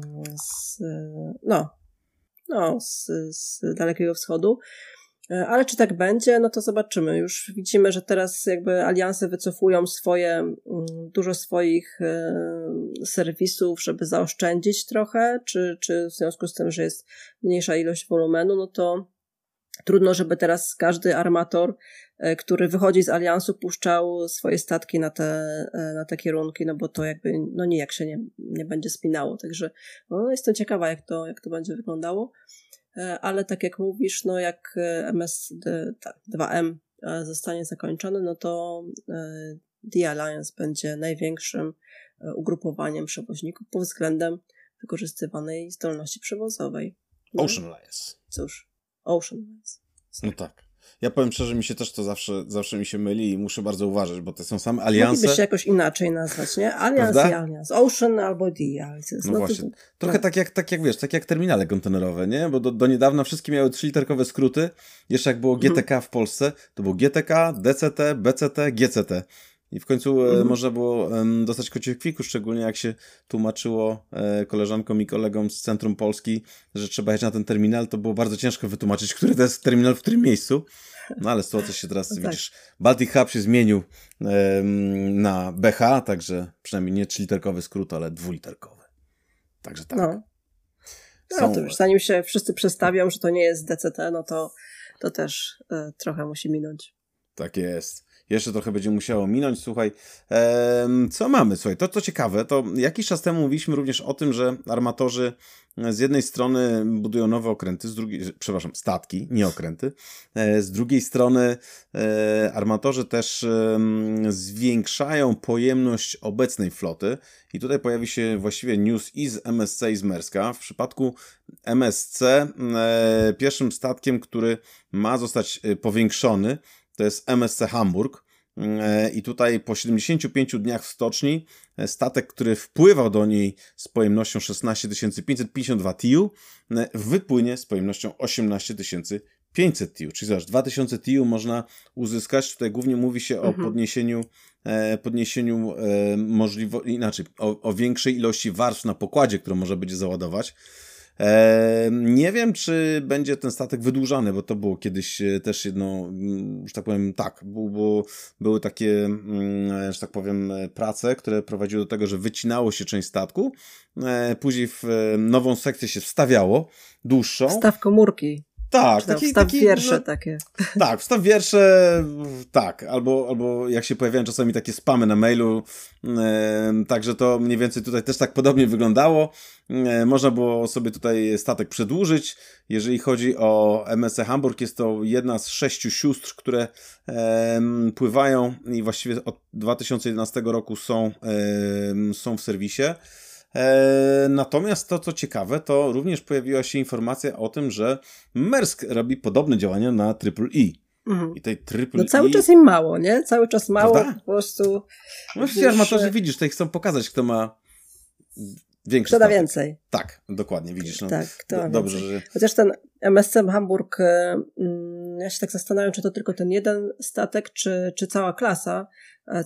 Z Dalekiego Wschodu. Ale czy tak będzie, no to zobaczymy. Już widzimy, że teraz jakby alianse wycofują dużo swoich serwisów, żeby zaoszczędzić trochę, czy w związku z tym, że jest mniejsza ilość wolumenu, no to trudno, żeby teraz każdy armator, który wychodzi z aliansu, puszczał swoje statki na te kierunki, no bo to jakby no nijak się nie będzie spinało. Także no, jestem ciekawa, jak to będzie wyglądało. Ale tak jak mówisz, no jak MS2M zostanie zakończony, no to The Alliance będzie największym ugrupowaniem przewoźników pod względem wykorzystywanej zdolności przewozowej. No? Ocean Alliance. Cóż, Ocean Alliance. No tak. Ja powiem szczerze, mi się też to zawsze mi się myli i muszę bardzo uważać, bo to są same alianse. Mogliby się jakoś inaczej nazwać, nie? Alians i alians. Ocean albo The Alliance. No właśnie. To... Trochę tak jak wiesz, tak jak terminale kontenerowe, nie? Bo do niedawna wszystkie miały 3-literkowe skróty. Jeszcze jak było GTK w Polsce, to było GTK, DCT, BCT, GCT. I w końcu można było dostać kociekwiku, szczególnie jak się tłumaczyło koleżankom i kolegom z Centrum Polski, że trzeba jechać na ten terminal, to było bardzo ciężko wytłumaczyć, który to jest terminal w którym miejscu. No ale sytuacja się teraz, widzisz, Baltic Hub się zmienił na BH, także przynajmniej nie 3-literkowy skrót, ale 2-literkowy. Także tak. No to już zanim się wszyscy przestawią, że to nie jest DCT, no to też trochę musi minąć. Tak jest. Jeszcze trochę będzie musiało minąć, słuchaj. Co mamy? Słuchaj, to co ciekawe, to jakiś czas temu mówiliśmy również o tym, że armatorzy z jednej strony budują nowe okręty, z drugiej, przepraszam, statki, nie okręty. Z drugiej strony armatorzy też zwiększają pojemność obecnej floty i tutaj pojawi się właściwie news i z MSC i z Merska. W przypadku MSC pierwszym statkiem, który ma zostać powiększony, to jest MSC Hamburg i tutaj po 75 dniach w stoczni statek, który wpływał do niej z pojemnością 16 552 TEU, wypłynie z pojemnością 18 500 TEU, czyli zobacz, 2000 TEU można uzyskać. Tutaj głównie mówi się o podniesieniu możliwości, inaczej, o większej ilości warstw na pokładzie, którą może będzie załadować. Nie wiem, czy będzie ten statek wydłużany, bo to było kiedyś też jedno, że tak powiem, bo były takie, że tak powiem, prace, które prowadziły do tego, że wycinało się część statku, później w nową sekcję się wstawiało, dłuższą. Wstaw komórki. Tak, wstaw wiersze takie. Tak, wstaw wiersze, tak, albo jak się pojawiają czasami takie spamy na mailu, także to mniej więcej tutaj też tak podobnie wyglądało. Można było sobie tutaj statek przedłużyć. Jeżeli chodzi o MSC Hamburg, jest to jedna z 6 sióstr, które pływają i właściwie od 2011 roku są w serwisie. Natomiast to, co ciekawe, to również pojawiła się informacja o tym, że Mersk robi podobne działania na Triple E. I tej Triple E... No cały czas im mało, nie? Cały czas mało, prawda? Po prostu... No przecież armatorzy, widzisz, tutaj chcą pokazać, kto ma większy statek. Kto da więcej. Tak, dokładnie, widzisz. No. Tak, kto dobrze, że... Chociaż ten MSC Hamburg, ja się tak zastanawiam, czy to tylko ten jeden statek, czy cała klasa.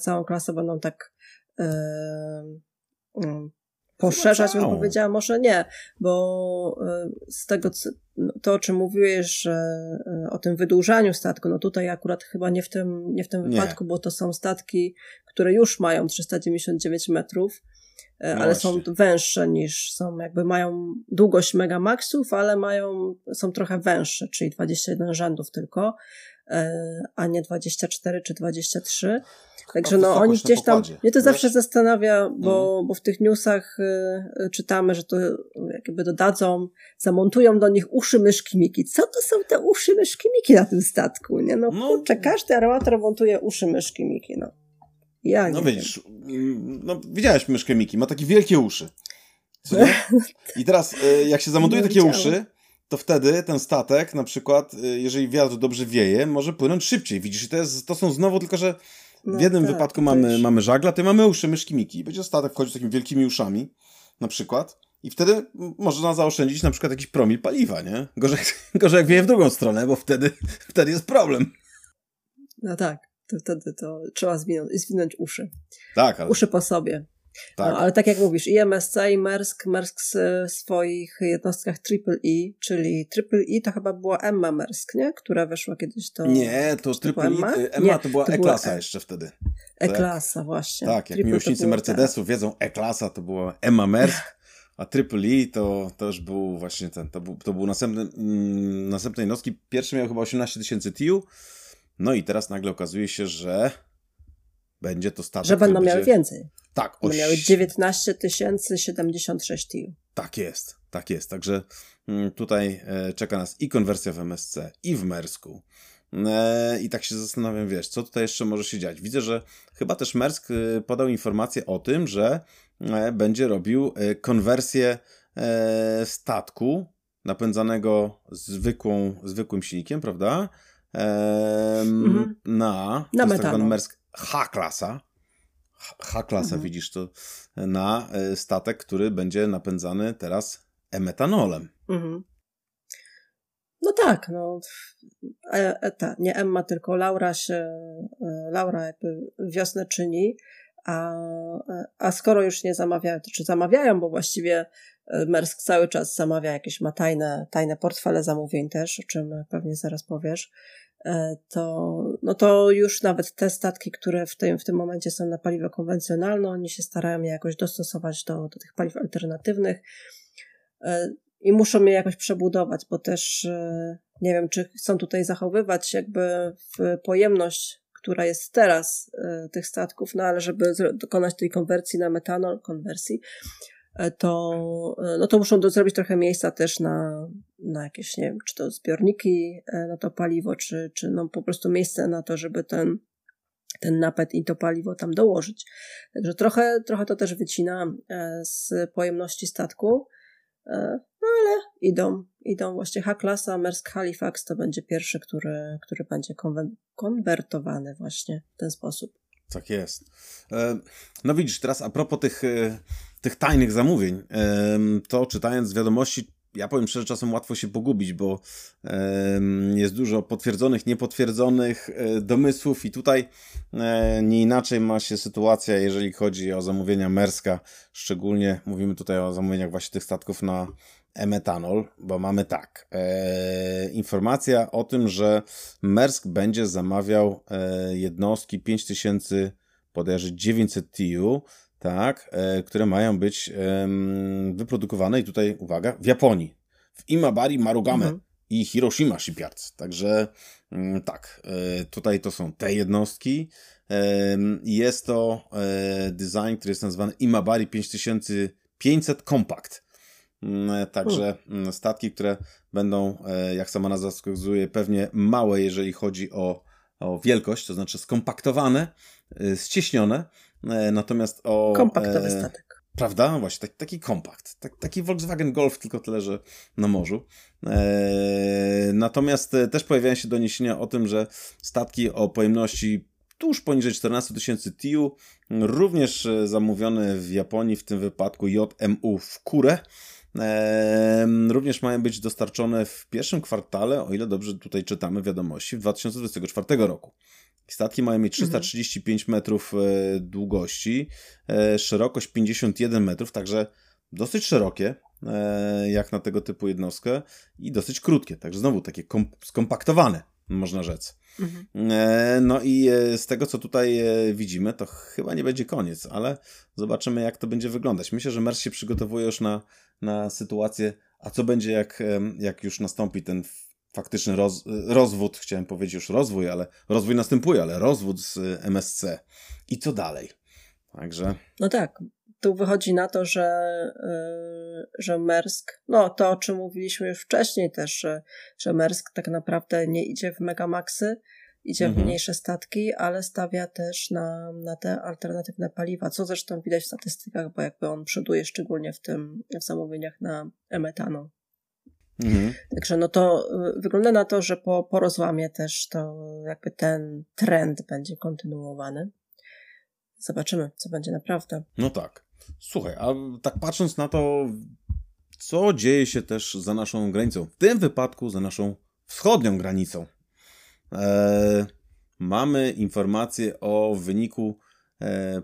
Całą klasę będą tak... poszerzać, bym powiedziała, może nie, bo z tego, to o czym mówiłeś, że o tym wydłużaniu statku, no tutaj akurat chyba nie w tym wypadku, bo to są statki, które już mają 399 metrów, ale są węższe niż są, jakby mają długość megamaxów, ale są trochę węższe, czyli 21 rzędów tylko, a nie 24 czy 23. Także no oni gdzieś tam, mnie to zawsze zastanawia, bo w tych newsach czytamy, że to jakby dodadzą, zamontują do nich uszy myszki Miki. Co to są te uszy myszki Miki na tym statku? Nie? No kurczę, każdy armator montuje uszy myszki Miki. No, ja nie widzisz, no widziałeś myszkę Miki, ma takie wielkie uszy. Co? I teraz jak się zamontuje takie uszy, to wtedy ten statek, na przykład jeżeli wiatr dobrze wieje, może płynąć szybciej. Widzisz, to są znowu tylko, że w jednym wypadku mamy żagla, tutaj mamy uszy myszki Miki. Będzie statek wchodził z takimi wielkimi uszami, na przykład, i wtedy można zaoszczędzić na przykład jakiś promil paliwa, nie? Gorzej jak wieje w drugą stronę, bo wtedy jest problem. No tak, to wtedy to trzeba zwinąć uszy. Tak, ale... Uszy po sobie. Tak. No, ale tak jak mówisz, i MSC, i Mersk w swoich jednostkach Triple E, czyli Triple E to chyba była Emma Mersk, nie? Która weszła kiedyś do... Nie, to Triple E, Emma to była E-klasa jeszcze wtedy. E-klasa, tak? Właśnie. Tak, jak miłośnicy Mercedesów wiedzą, E-klasa to była Emma Mersk, a Triple E to już był właśnie ten, to był następnej jednostki, pierwszy miał chyba 18 000 TEU, no i teraz nagle okazuje się, że będzie to statek, że będą miały więcej. Tak, miały 19 076 TEU. Tak jest. Także tutaj czeka nas i konwersja w MSC, i w Mersku. I tak się zastanawiam, wiesz, co tutaj jeszcze może się dziać. Widzę, że chyba też Mersk podał informację o tym, że będzie robił konwersję statku napędzanego zwykłym silnikiem, prawda? na metanu. Mersk H-klasa. H-klasa, widzisz to, na statek, który będzie napędzany teraz emetanolem. Mhm. No tak, no. Nie Emma, tylko Laura Laura jakby wiosnę czyni, a skoro już nie zamawiają, to czy zamawiają, bo właściwie Mersk cały czas zamawia jakieś, ma tajne portfele zamówień też, o czym pewnie zaraz powiesz, to już nawet te statki, które w tym momencie są na paliwo konwencjonalne, oni się starają je jakoś dostosować do tych paliw alternatywnych i muszą je jakoś przebudować, bo też nie wiem, czy chcą tutaj zachowywać jakby pojemność, która jest teraz tych statków, no ale żeby dokonać tej konwersji na metanol, to muszą zrobić trochę miejsca też na jakieś, nie wiem, czy to zbiorniki na to paliwo, czy no po prostu miejsce na to, żeby ten napęd i to paliwo tam dołożyć. Także trochę to też wycina z pojemności statku, no ale idą właśnie H-klasa, Maersk Halifax to będzie pierwszy, który będzie konwertowany właśnie w ten sposób. Tak jest. No widzisz, teraz a propos tych tajnych zamówień, to czytając wiadomości, ja powiem szczerze, czasem łatwo się pogubić, bo jest dużo potwierdzonych, niepotwierdzonych domysłów i tutaj nie inaczej ma się sytuacja, jeżeli chodzi o zamówienia Merska, szczególnie mówimy tutaj o zamówieniach właśnie tych statków na emetanol, bo mamy tak, informacja o tym, że Mersk będzie zamawiał jednostki 5000, bodajże 900 TU, tak, które mają być wyprodukowane i tutaj, uwaga, w Japonii, w Imabari, Marugame i Hiroshima Shipyards. Także tutaj to są te jednostki. Jest to design, który jest nazwany Imabari 5500 Compact. Także statki, które będą, jak sama nazwa wskazuje, pewnie małe, jeżeli chodzi o wielkość, to znaczy skompaktowane, ścieśnione. Natomiast kompaktowy statek. Prawda? Właśnie, taki kompakt. Taki Volkswagen Golf, tylko tyle, że na morzu. Natomiast też pojawiają się doniesienia o tym, że statki o pojemności tuż poniżej 14 tysięcy TU, również zamówione w Japonii, w tym wypadku JMU w Kurę, również mają być dostarczone w pierwszym kwartale, o ile dobrze tutaj czytamy wiadomości, w 2024 roku. Statki mają mieć 335 metrów długości, szerokość 51 metrów, także dosyć szerokie, jak na tego typu jednostkę i dosyć krótkie, także znowu takie skompaktowane, można rzec. No i z tego, co tutaj widzimy, to chyba nie będzie koniec, ale zobaczymy, jak to będzie wyglądać. Myślę, że Mersk się przygotowuje już na sytuację, a co będzie, jak już nastąpi ten faktyczny rozwód, chciałem powiedzieć już rozwój, ale rozwój następuje, ale rozwód z MSC. I co dalej? Także... No tak, tu wychodzi na to, że Mersk, no to o czym mówiliśmy już wcześniej też, że Mersk tak naprawdę nie idzie w megamaksy, idzie w mniejsze statki, ale stawia też na te alternatywne paliwa, co zresztą widać w statystykach, bo jakby on przoduje szczególnie w zamówieniach na emetanol. Także no to wygląda na to, że po rozłamie też to jakby ten trend będzie kontynuowany. Zobaczymy, co będzie naprawdę. No tak. Słuchaj, a tak patrząc na to, co dzieje się też za naszą granicą, w tym wypadku za naszą wschodnią granicą. Mamy informację o wyniku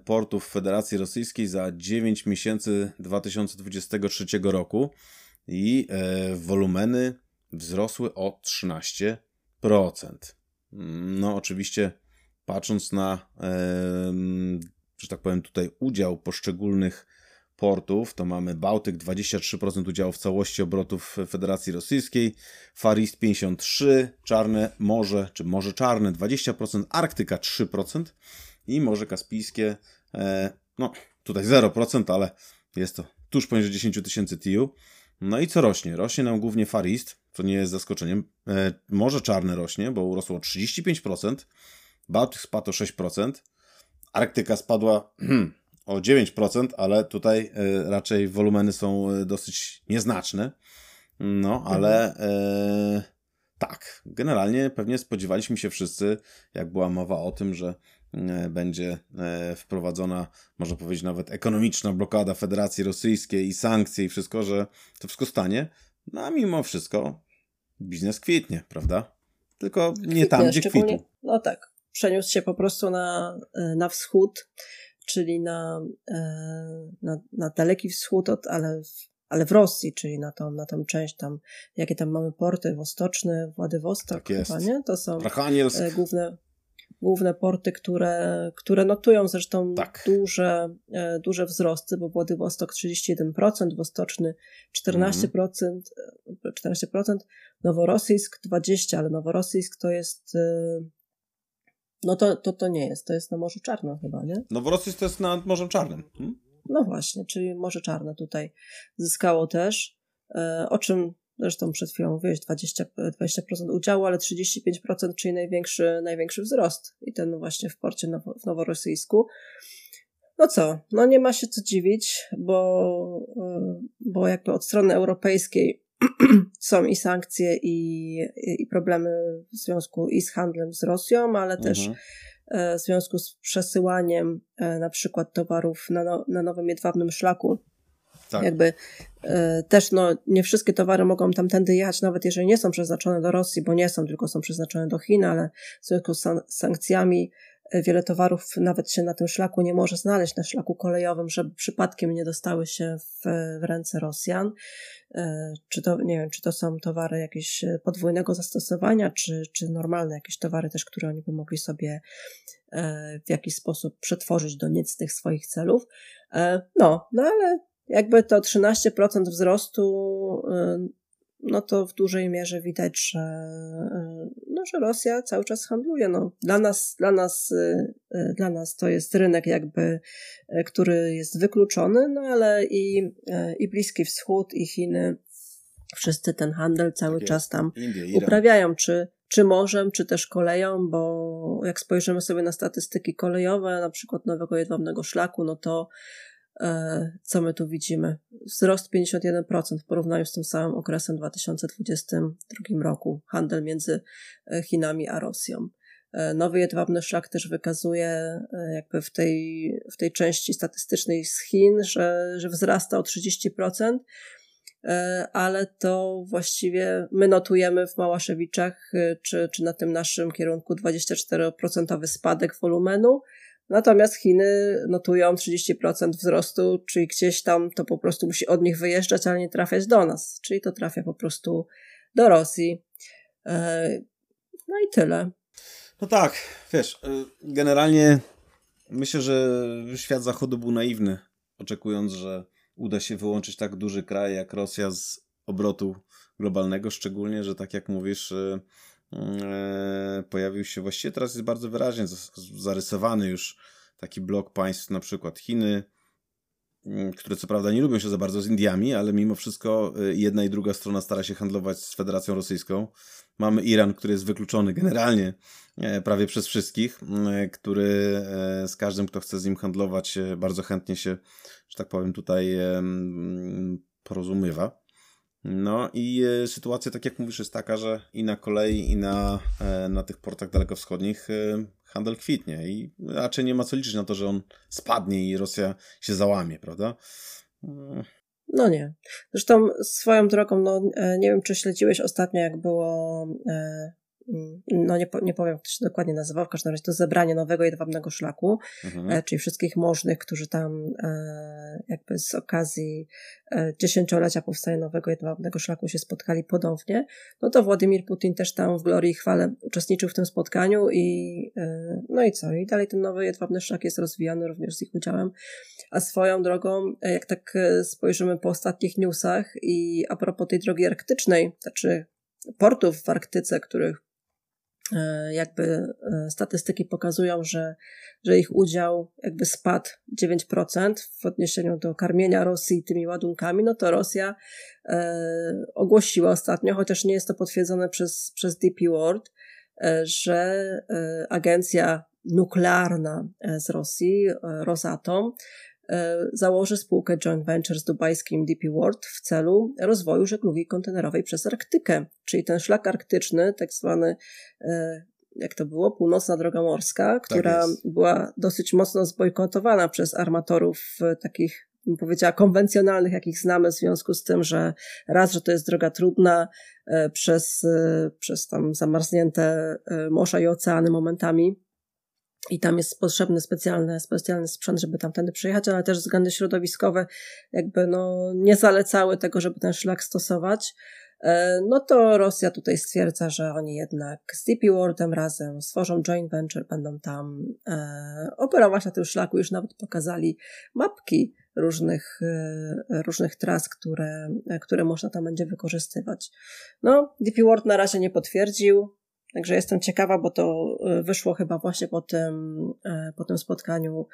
portów Federacji Rosyjskiej za 9 miesięcy 2023 roku. I wolumeny wzrosły o 13%. No oczywiście patrząc na, że tak powiem, tutaj udział poszczególnych portów, to mamy Bałtyk 23% udziału w całości obrotów Federacji Rosyjskiej, Far East 53%, Czarne Morze, czy Morze Czarne 20%, Arktyka 3% i Morze Kaspijskie, no tutaj 0%, ale jest to tuż poniżej 10 tysięcy TU. No i co rośnie? Rośnie nam głównie Far East, co nie jest zaskoczeniem. Morze Czarne rośnie, bo urosło o 35%. Bałtyk spadł o 6%. Arktyka spadła o 9%, ale tutaj raczej wolumeny są dosyć nieznaczne. No, ale Tak, generalnie pewnie spodziewaliśmy się wszyscy, jak była mowa o tym, że będzie wprowadzona, można powiedzieć, nawet ekonomiczna blokada Federacji Rosyjskiej i sankcje i wszystko, że to wszystko stanie. No a mimo wszystko biznes kwitnie, prawda? Tylko nie tam, gdzie kwitł. No tak, przeniósł się po prostu na wschód, czyli na daleki wschód, ale w Rosji, czyli na tą część tam, jakie tam mamy porty, Wostoczny, Władywostok, tak chyba, nie? To są główne porty, które notują zresztą tak duże wzrosty, bo Władywostok 31%, Wostoczny 14%, Noworosyjsk 20%, ale Noworosyjsk to jest... No to nie jest, to jest na Morzu Czarnym chyba, nie? Noworosyjsk to jest nad Morzem Czarnym. No właśnie, czyli Morze Czarne tutaj zyskało też, o czym zresztą przed chwilą mówiłeś, 20% udziału, ale 35%, czyli największy wzrost i ten właśnie w porcie w Noworosyjsku. No co, no nie ma się co dziwić, bo jakby od strony europejskiej są i sankcje i problemy w związku i z handlem z Rosją, ale też w związku z przesyłaniem na przykład towarów na nowym jedwabnym szlaku. Tak. Jakby też nie wszystkie towary mogą tamtędy jechać, nawet jeżeli nie są przeznaczone do Rosji, bo nie są, tylko są przeznaczone do Chin, ale w związku z sankcjami wiele towarów nawet się na tym szlaku nie może znaleźć, na szlaku kolejowym, żeby przypadkiem nie dostały się w ręce Rosjan. Czy to są towary jakieś podwójnego zastosowania, czy normalne jakieś towary też, które oni by mogli sobie w jakiś sposób przetworzyć do niecnych swoich celów. No ale jakby to 13% wzrostu, no to w dużej mierze widać, że Rosja cały czas handluje. No, dla nas to jest rynek jakby, który jest wykluczony, no ale i Bliski Wschód, i Chiny, wszyscy ten handel cały czas tam uprawiają, czy morzem, czy też koleją, bo jak spojrzymy sobie na statystyki kolejowe, na przykład Nowego Jedwabnego Szlaku, no to co my tu widzimy? Wzrost 51% w porównaniu z tym samym okresem w 2022 roku. Handel między Chinami a Rosją. Nowy Jedwabny Szlak też wykazuje jakby w tej części statystycznej z Chin, że wzrasta o 30%, ale to właściwie my notujemy w Małaszewiczach czy na tym naszym kierunku 24% spadek wolumenu. Natomiast Chiny notują 30% wzrostu, czyli gdzieś tam to po prostu musi od nich wyjeżdżać, ale nie trafiać do nas. Czyli to trafia po prostu do Rosji. No i tyle. No tak, wiesz, generalnie myślę, że świat Zachodu był naiwny, oczekując, że uda się wyłączyć tak duży kraj jak Rosja z obrotu globalnego, szczególnie, że tak jak mówisz... pojawił się, właściwie teraz jest bardzo wyraźnie zarysowany już taki blok państw, na przykład Chiny, które co prawda nie lubią się za bardzo z Indiami, ale mimo wszystko jedna i druga strona stara się handlować z Federacją Rosyjską. Mamy Iran, który jest wykluczony generalnie prawie przez wszystkich, który z każdym, kto chce z nim handlować, bardzo chętnie się, że tak powiem, tutaj porozumiewa. No i sytuacja, tak jak mówisz, jest taka, że i na kolei, i na tych portach dalekowschodnich handel kwitnie i raczej nie ma co liczyć na to, że on spadnie i Rosja się załamie, prawda? No nie. Zresztą swoją drogą, nie wiem, czy śledziłeś ostatnio, jak było... nie powiem, jak to się dokładnie nazywa, w każdym razie to zebranie Nowego Jedwabnego Szlaku, czyli wszystkich możnych, którzy tam jakby z okazji 10-lecia powstania Nowego Jedwabnego Szlaku się spotkali podobnie, no to Władimir Putin też tam w glorii i chwale uczestniczył w tym spotkaniu i dalej ten Nowy Jedwabny Szlak jest rozwijany również z ich udziałem, a swoją drogą, jak tak spojrzymy po ostatnich newsach i a propos tej drogi arktycznej, znaczy portów w Arktyce, których jakby statystyki pokazują, że ich udział jakby spadł 9% w odniesieniu do karmienia Rosji tymi ładunkami, no to Rosja ogłosiła ostatnio, chociaż nie jest to potwierdzone przez DP World, że agencja nuklearna z Rosji, Rosatom, założy spółkę joint venture z dubajskim DP World w celu rozwoju żeglugi kontenerowej przez Arktykę, czyli ten szlak arktyczny, tak zwany, jak to było, północna droga morska, która była dosyć mocno zbojkotowana przez armatorów takich, bym powiedziała, konwencjonalnych, jakich znamy, w związku z tym, że raz, że to jest droga trudna przez tam zamarznięte morza i oceany momentami, i tam jest potrzebny specjalny sprzęt, żeby tamtędy przejechać, ale też względy środowiskowe jakby no nie zalecały tego, żeby ten szlak stosować. No to Rosja tutaj stwierdza, że oni jednak z DP Worldem razem stworzą joint venture, będą tam operować na tym szlaku. Już nawet pokazali mapki różnych tras, które można tam będzie wykorzystywać. No, DP World na razie nie potwierdził, także jestem ciekawa, bo to wyszło chyba właśnie po tym spotkaniu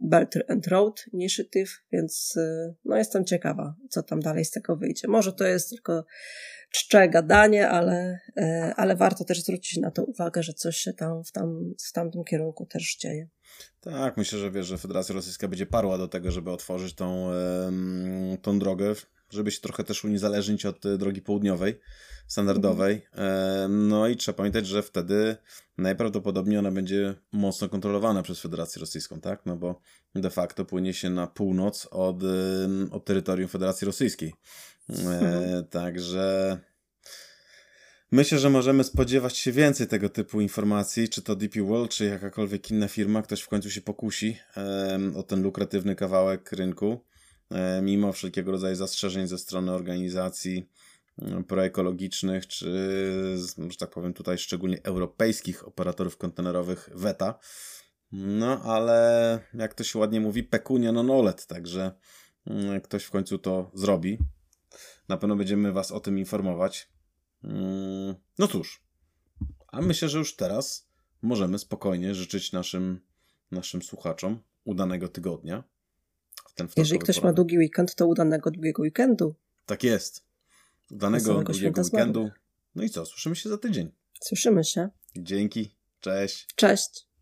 Belt and Road Initiative, więc no jestem ciekawa, co tam dalej z tego wyjdzie. Może to jest tylko czcze gadanie, ale warto też zwrócić na to uwagę, że coś się tam w tamtym kierunku też dzieje. Tak, myślę, że wiesz, że Federacja Rosyjska będzie parła do tego, żeby otworzyć tą drogę, żeby się trochę też uniezależnić od drogi południowej, standardowej. No i trzeba pamiętać, że wtedy najprawdopodobniej ona będzie mocno kontrolowana przez Federację Rosyjską, tak? No bo de facto płynie się na północ od terytorium Federacji Rosyjskiej. Także myślę, że możemy spodziewać się więcej tego typu informacji, czy to DP World, czy jakakolwiek inna firma, ktoś w końcu się pokusi o ten lukratywny kawałek rynku, mimo wszelkiego rodzaju zastrzeżeń ze strony organizacji proekologicznych, czy, że tak powiem, tutaj szczególnie europejskich operatorów kontenerowych WETA. No, ale jak to się ładnie mówi, pekunia non olet, także ktoś w końcu to zrobi. Na pewno będziemy Was o tym informować. No cóż, a myślę, że już teraz możemy spokojnie życzyć naszym słuchaczom udanego tygodnia. Jeżeli ktoś ma długi weekend, to udanego długiego weekendu. Tak jest. Udanego długiego weekendu. No i co? Słyszymy się za tydzień. Dzięki. Cześć. Cześć.